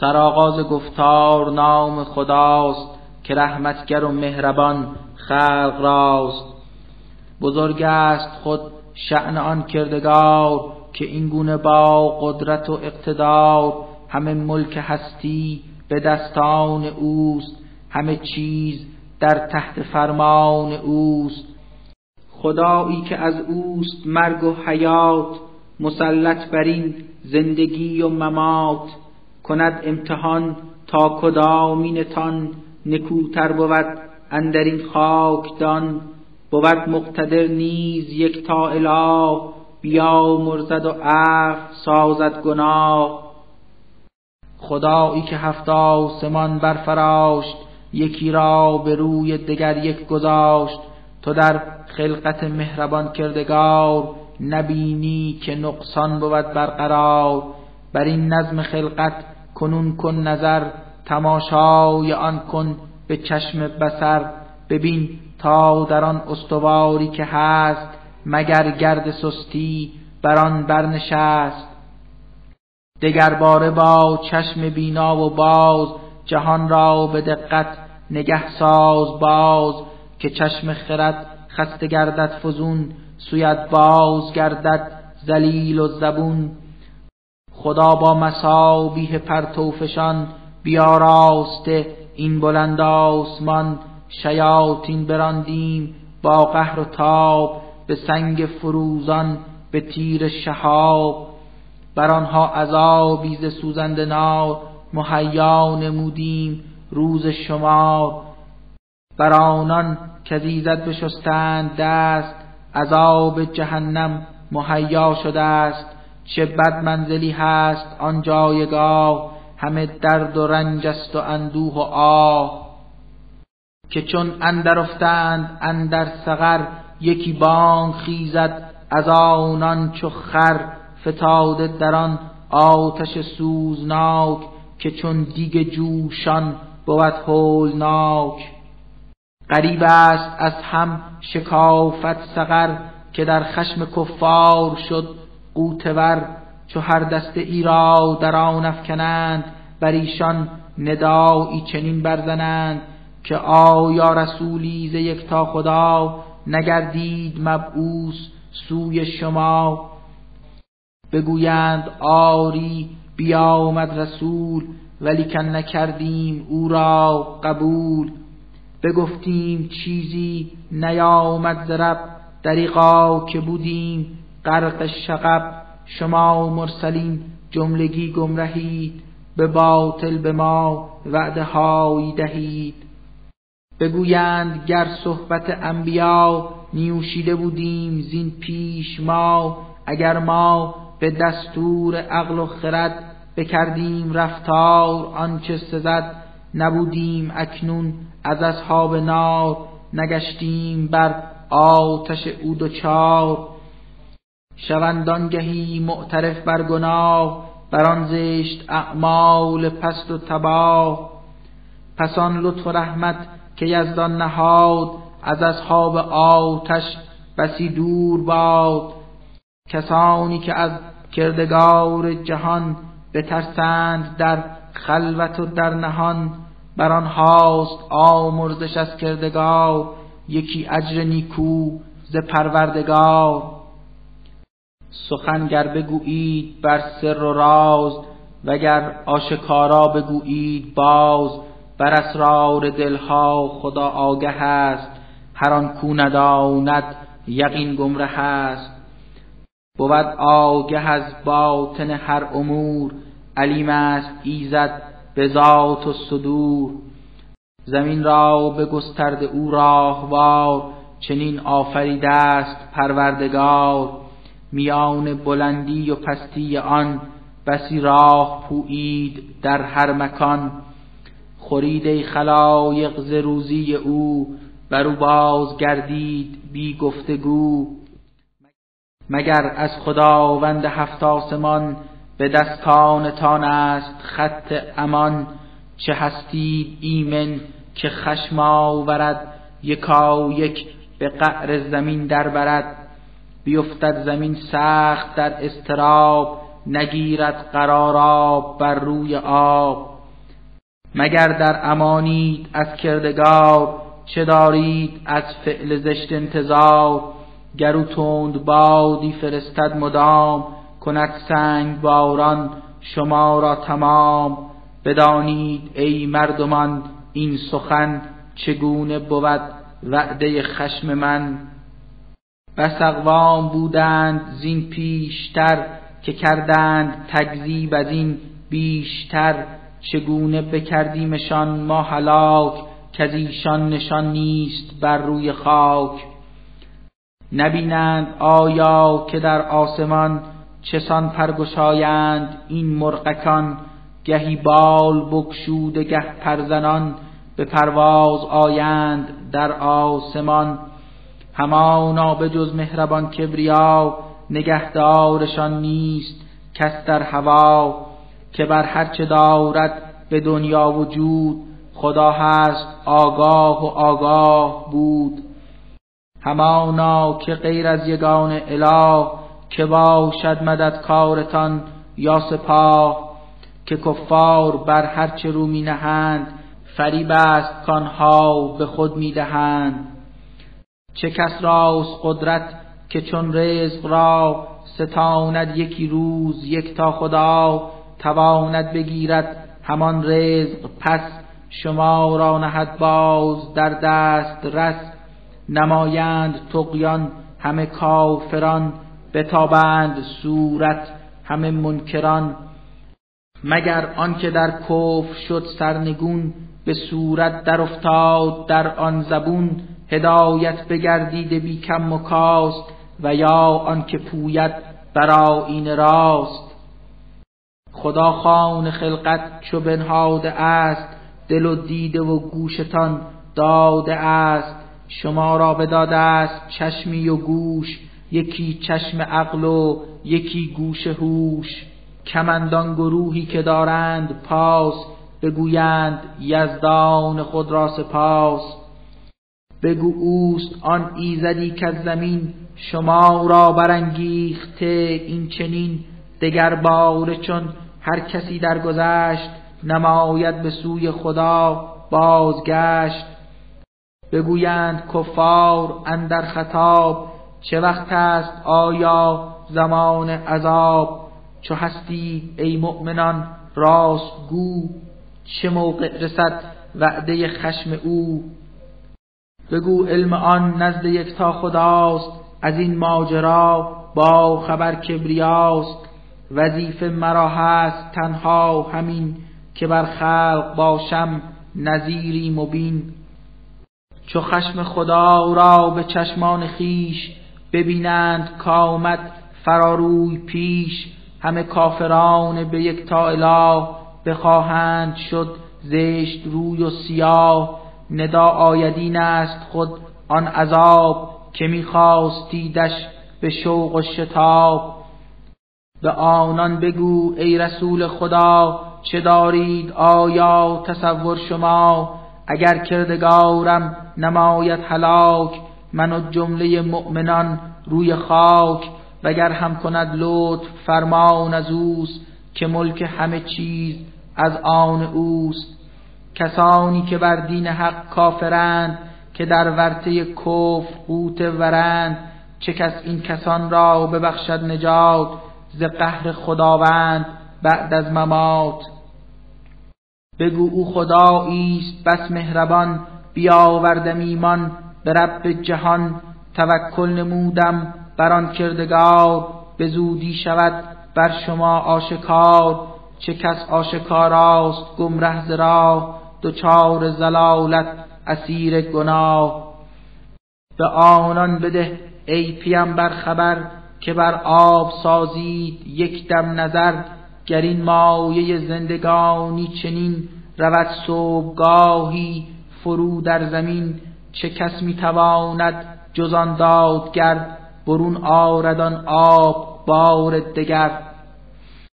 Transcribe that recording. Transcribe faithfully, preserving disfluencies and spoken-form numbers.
سرآغاز گفتار نام خداست که رحمتگر و مهربان خلق راست. بزرگ است خود شأن آن کردگار که این گونه با قدرت و اقتدار، همه ملک هستی به دستان اوست، همه چیز در تحت فرمان اوست. خدایی که از اوست مرگ و حیات، مسلط بر این زندگی و ممات. کند امتحان تا کدامینتان، نکوتر بود اندر این خاکدان. بود مقتدر نیز یک تا اله، بیامرزد و عفو سازد گناه. خدایی که هفت آسمان برفراشت، یکی را به روی دگر یک گذاشت. تو در خلقت مهربان کردگار، نبینی که نقصان بود برقرار. بر این نظم خلقت کنون کن نظر، تماشای آن کن به چشم بصر. ببین تا در آن استواری که هست، مگر گرد سستی بر آن برنشست. دگر باره با چشم بینا و باز، جهان را به دقت نگه ساز باز. که چشم خرد خسته گردد فزون، سویت باز گردد ذلیل و زبون. خدا با مسابیح پرتوفشان، بیاراسته این بلند آسمان. شیاطین براندیم با قهر و تاب، به سنگ فروزان به تیر شهاب. بر آنها عذابی ز سوزنده نار، مهیا نمودیم روز شمار. بر آنان کز ایزد بشستند دست، عذاب جهنم مهیا شده است. چه بد منزلی هست آن جایگاه، همه درد و رنج است و اندوه و آه. که چون اندر افتند اندر سقر، یکی بانگ خیزد از آنان چو خر. فتاده در آن آتش سوزناک، که چون دیگ جوشان بود هولناک. قریب است از هم شکافت سقر، که در خشم کفار شد غوطه ور. چو هر دسته ای را در آن افکنند، بر ایشان ندایی چنین برزنند. که آیا رسولی ز یک تا خدا، نگردید مبعوث سوی شما. بگویند آری بیامد رسول، ولیکن نکردیم او را قبول. بگفتیم چیزی نیامد ز رب، دریغا که بودیم غرق شغب. شما مرسلین جملگی گمرهید، به باطل به ما وعده های دهید. بگویند گر صحبت انبیا، نیوشیده بودیم زین پیش ما. اگر ما به دستور عقل و خرد، بکردیم رفتار آنچه سزد. نبودیم اکنون از اصحاب نار، نگشتیم بر آتش او دوچار. شوند آنگهی معترف بر گناه، بر آن زشت اعمال پست و تباه. پس آن لطف و رحمت که یزدان نهاد، از اصحاب آتش بسی دور باد. کسانی که از کردگار جهان، بترسند در خلوت و در نهان. بر آنهاست آمرزش از کردگار، یکی اجر نیکو ز پروردگار. سخن گر بگویید بر سر و راز، وگر آشکارا بگویید باز. بر اسرار دلها خدا آگه است، هر آن کو نداند یقین گمره است. بود آگه از باطن هر امور، علیم است ایزد به ذات و صدور. زمین را به گسترده او راهوار، چنین آفریده است پروردگار. میان بلندی و پستی آن، بسی راه پویید در هر مکان. خورید خلایق ز روزی او، برو باز گردید بی گفتگو. مگر از خداوند هفت آسمان، به دستانتان است خط امان. چه هستید ایمن که خشم آورد، یکا یک به قعر زمین در برد. بیفتد زمین سخت در اضطراب، نگیرد قراراب بر روی آب. مگر در امانید از کردگار، چه دارید از فعل زشت انتظار؟ گرو توند بادی فرستد مدام، کند سنگ باران شما را تمام. بدانید ای مردمان این سخن، چگونه بود وعده خشم من. بس اقوام بودند زین پیشتر، که کردند تکذیب از این بیشتر. چگونه بکردیمشان ما هلاک، کز ایشان نشان نیست بر روی خاک. نبینند آیا که در آسمان، چسان پرگشایند این مرغکان. گهی بال بگشوده گه پرزنان، به پرواز آیند در آسمان. همانا به جز مهربان کبریا، نگهدارشان نیست کس در هوا. که بر هر چه دارد به دنیا وجود، خدا هست آگاه و آگاه بود. همانا که غیر از یگان اله، که باشد مدد کارتان یا سپاه. که کفار بر هر چه رو می نهند، فریب است کانها به خود می دهند. چه کس راست قدرت که چون رزق را، ستاند یکی روز یک تا خدا. تواند بگیرد همان رزق پس، شما را نهد باز در دست رس. نمایند طغیان همه کافران، بتابند صورت همه منکران. مگر آن که در کفر شد سرنگون، به صورت در افتاد در آن زبون. هدایت بگردیده بی کم و کاست، و یا آن که پوید برآیین راست. خدا خوان خلقت چو بنهاده است، دل و دیده و گوشتان داده است. شما را بداده است چشمی و گوش، یکی چشم عقل و یکی گوش هوش. کمندان گروهی که دارند پاس، بگویند یزدان خود را سپاس. بگو اوست آن ایزدی که زمین، شما را برانگیخته این چنین. دگر باره چون هر کسی در گذشت، نماید به سوی خدا بازگشت. بگویند کفار اندر خطاب، چه وقت است آیا زمان عذاب؟ چو هستی ای مؤمنان راست گو، چه موقع رسد وعده خشم او؟ بگو علم آن نزد یکتا خداست، از این ماجرا با خبر کبریاست. وظیفه مرا هست تنها همین، که بر خلق باشم نظیری مبین. چو خشم خدا را به چشمان خیش، ببینند کامت فراروی پیش. همه کافران به یک تا اله، بخواهند شد زشت روی و سیاه. ندا آیدین است خود آن عذاب، که میخواستیدش به شوق و شتاب. به آنان بگو ای رسول خدا، چه دارید آیا تصور شما؟ اگر کردگارم نماید هلاک، من و جمله مؤمنان روی خاک. وگر هم کند لطف فرمان از اوست، که ملک همه چیز از آن اوست. کسانی که بر دین حق کافرند، که در ورطه کفر قوت ورند. چه کس این کسان را ببخشد نجات، ز قهر خداوند بعد از ممات. بگو او خدایی است بس مهربان، بیاوردم ایمان به رب جهان. توکل نمودم بر آن کردگار، به زودی شود بر شما آشکار. چه کس آشکاراست گمره ز راه، دچار ضلالت اسیر گناه. به آنان بده ای پیمبر خبر، که بر آب سازید یک دم نظر. گر این مایه زندگانی چنین، رود صبحگاهی فرو در زمین. چه کس میتواند جز آن دادگر، برون آرد آن آب بار دگر.